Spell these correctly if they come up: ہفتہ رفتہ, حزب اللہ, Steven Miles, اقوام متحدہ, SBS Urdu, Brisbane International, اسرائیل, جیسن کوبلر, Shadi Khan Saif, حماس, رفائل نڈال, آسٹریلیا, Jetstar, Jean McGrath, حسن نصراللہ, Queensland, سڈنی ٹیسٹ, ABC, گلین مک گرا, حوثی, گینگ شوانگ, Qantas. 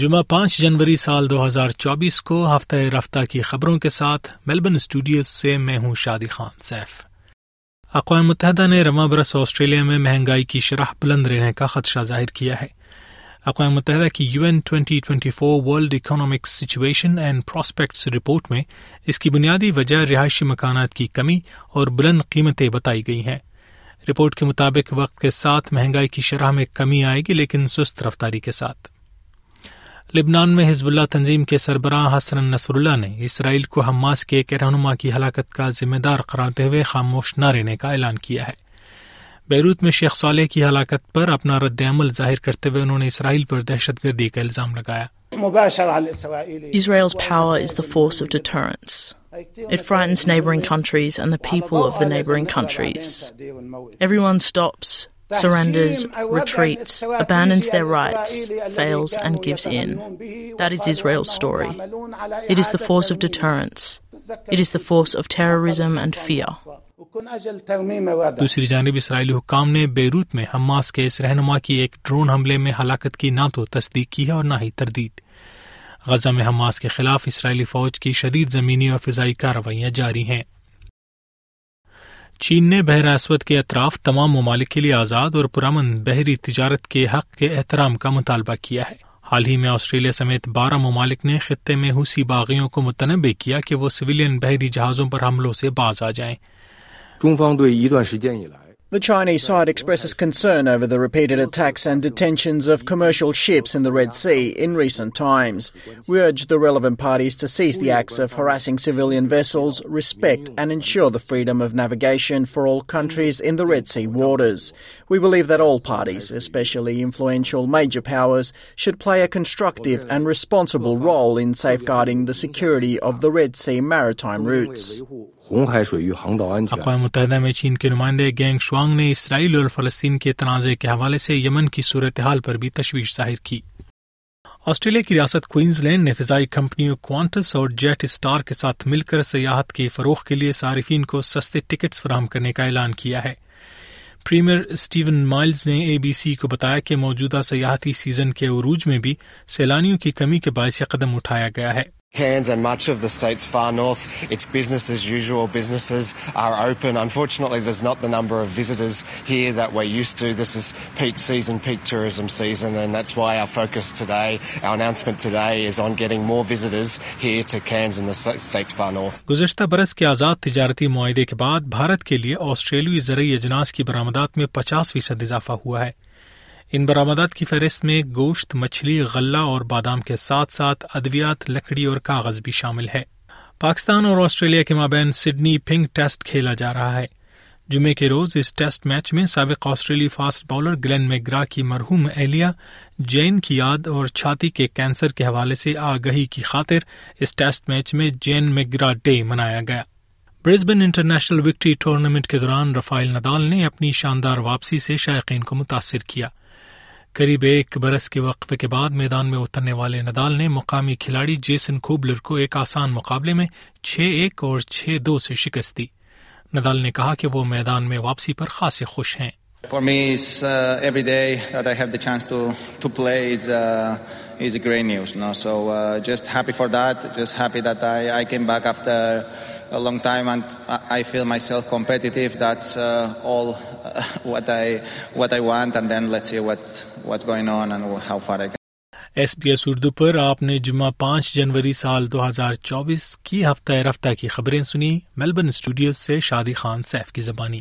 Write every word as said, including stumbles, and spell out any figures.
جمعہ پانچ جنوری سال دو ہزار چوبیس کو ہفتہ رفتہ کی خبروں کے ساتھ میلبرن اسٹوڈیوز سے میں ہوں شادی خان سیف۔ اقوام متحدہ نے رواں برس آسٹریلیا میں مہنگائی کی شرح بلند رہنے کا خدشہ ظاہر کیا ہے۔ اقوام متحدہ کی U N twenty twenty four world economic situation and prospects report میں اس کی بنیادی وجہ رہائشی مکانات کی کمی اور بلند قیمتیں بتائی گئی ہیں۔ رپورٹ کے مطابق وقت کے ساتھ مہنگائی کی شرح میں کمی آئے گی، لیکن سست رفتاری کے ساتھ۔ لبنان میں حزب اللہ تنظیم کے سربراہ حسن نصراللہ نے اسرائیل کو حماس کے ایک رہنما کی ہلاکت کا ذمہ دار قرارتے ہوئے خاموش نہ رہنے کا اعلان کیا ہے۔ بیروت میں شیخ صالح کی ہلاکت پر اپنا رد عمل ظاہر کرتے ہوئے انہوں نے اسرائیل پر دہشت گردی کا الزام لگایا۔ Israel's power is the force of deterrence. It frightens neighboring countries and the people of the neighboring countries. Everyone stops, surrenders, retreats, abandons their rights, fails and gives in. That is Israel's story. It is the force of deterrence. It is the force of terrorism and fear. دوسری جانب اسرائیلی حکام نے Beirut میں حماس کے اس رہنما کی ایک drone حملے میں ہلاکت کی نہ تو تصدیق کی ہے اور نہ ہی تردید۔ غزہ میں حماس کے خلاف اسرائیلی فوج کی شدید زمینی اور فضائی کارروائیاں جاری ہیں۔ چین نے بحر اسود کے اطراف تمام ممالک کے لیے آزاد اور پرامن بحری تجارت کے حق کے احترام کا مطالبہ کیا ہے۔ حال ہی میں آسٹریلیا سمیت بارہ ممالک نے خطے میں حوثی باغیوں کو متنبہ کیا کہ وہ سویلین بحری جہازوں پر حملوں سے باز آ جائیں۔ The Chinese side expresses concern over the repeated attacks and detentions of commercial ships in the Red Sea in recent times. We urge the relevant parties to cease the acts of harassing civilian vessels, respect and ensure the freedom of navigation for all countries in the Red Sea waters. We believe that all parties, especially influential major powers, should play a constructive and responsible role in safeguarding the security of the Red Sea maritime routes. اقوام متحدہ میں چین کے نمائندے گینگ شوانگ نے اسرائیل اور فلسطین کے تنازع کے حوالے سے یمن کی صورتحال پر بھی تشویش ظاہر کی۔ آسٹریلیا کی ریاست کوئنز لینڈ نے فضائی کمپنیوں کوانٹس اور جیٹ اسٹار کے ساتھ مل کر سیاحت کی فروغ کے لیے صارفین کو سستے ٹکٹس فراہم کرنے کا اعلان کیا ہے۔ پریمیئر اسٹیون مائلز نے اے بی سی کو بتایا کہ موجودہ سیاحتی سیزن کے عروج میں بھی سیلانیوں کی کمی کے باعث یہ قدم اٹھایا گیا ہے۔ Cairns and much of the state's far north, it's business as usual. Businesses are open. Unfortunately, there's not the number of visitors here that we're used to. This is peak season, peak tourism season, and that's why our focus today, our announcement today is on getting more visitors here to Cairns and the state's far north. گزشتہ برس کے آزاد تجارتی معاہدے کے بعد بھارت کے لیے آسٹریلوی زرعی اجناس کی برآمدات میں پچاس فیصد اضافہ ہوا ہے۔ ان برآمدات کی فہرست میں گوشت، مچھلی، غلہ اور بادام کے ساتھ ساتھ ادویات، لکڑی اور کاغذ بھی شامل ہے۔ پاکستان اور آسٹریلیا کے مابین سڈنی پنگ ٹیسٹ کھیلا جا رہا ہے۔ جمعے کے روز اس ٹیسٹ میچ میں سابق آسٹریلی فاسٹ بولر گلین مک گرا کی مرحوم اہلیہ جین کی یاد اور چھاتی کے کینسر کے حوالے سے آگہی کی خاطر اس ٹیسٹ میچ میں جین مک گرا ڈے منایا گیا۔ برسبن انٹرنیشنل وکٹری ٹورنامنٹ کے دوران رفائل نڈال نے اپنی شاندار واپسی سے شائقین کو متاثر کیا۔ قریب ایک برس کے وقفے کے بعد میدان میں اترنے والے نڈال نے مقامی کھلاڑی جیسن کوبلر کو ایک آسان مقابلے میں چھ ایک اور چھ دو سے شکست دی۔ نڈال نے کہا کہ وہ میدان میں واپسی پر خاصے خوش ہیں۔ For me, it's uh, every day that I have the chance to to play is uh, is a great news, no? So uh, just happy for that. Just happy that I I came back after a long time and I feel myself competitive. That's uh, all uh, what I what I want. And then let's see what's what's going on and how far I can. S B S Urdu پر آپ نے جمعہ پانچ جنوری سال دو ہزار چوبیس کی ہفتہ رفتہ کی خبریں سنی۔ میلبرن اسٹوڈیوز سے شادی خان سیف کی زبانی۔